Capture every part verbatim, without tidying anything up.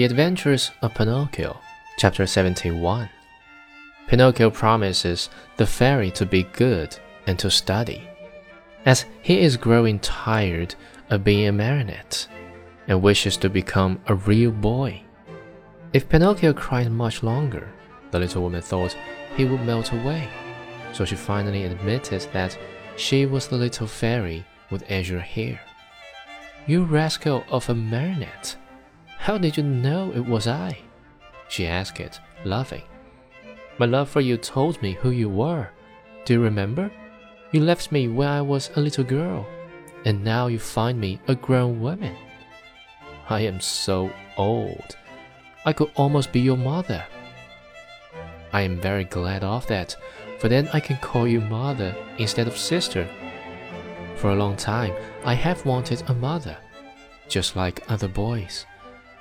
The Adventures of Pinocchio, Chapter seventy-one. Pinocchio promises the fairy to be good and to study, as he is growing tired of being a marionette and wishes to become a real boy. If Pinocchio cried much longer, the little woman thought he would melt away, so she finally admitted that she was the little fairy with azure hair. "You rascal of a marionette, how did you know it was I?" she asked it, laughing. "My love for you told me who you were. Do you remember? You left me when I was a little girl, and now you find me a grown woman. I am so old. I could almost be your mother. I am very glad of that, for then I can call you mother instead of sister. For a long time, I have wanted a mother, just like other boys.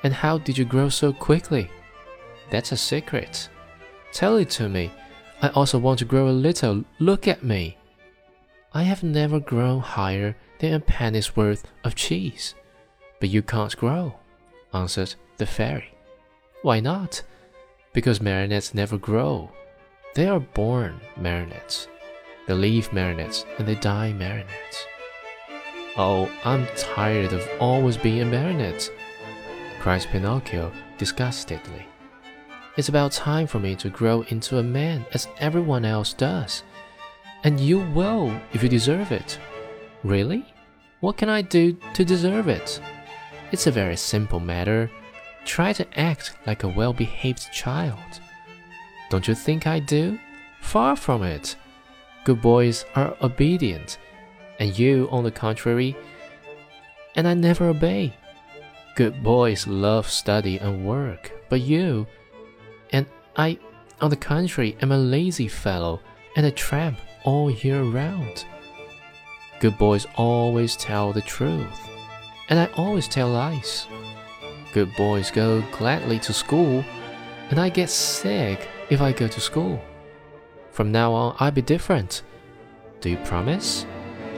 And how did you grow so quickly? That's a secret. Tell it to me. I also want to grow a little. Look at me. I have never grown higher than a penny's worth of cheese. But you can't grow," answered the fairy. "Why not?" "Because marionettes never grow. They are born marionettes. They leave marionettes and they die marionettes." "Oh, I'm tired of always being a marionette," cries Pinocchio disgustedly. "It's about time for me to grow into a man as everyone else does. And you will if you deserve it." "Really? What can I do to deserve it?" "It's a very simple matter. Try to act like a well-behaved child." "Don't you think I do? Far from it. Good boys are obedient, and you, on the contrary, and I never obey. Good boys love study and work, but you, and I, on the contrary, am a lazy fellow and a tramp all year round. Good boys always tell the truth, and I always tell lies. Good boys go gladly to school, and I get sick if I go to school. From now on, I'll be different. Do you promise?"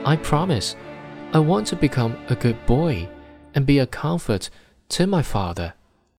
"I promise. I want to become a good boy and be a comfort to my father."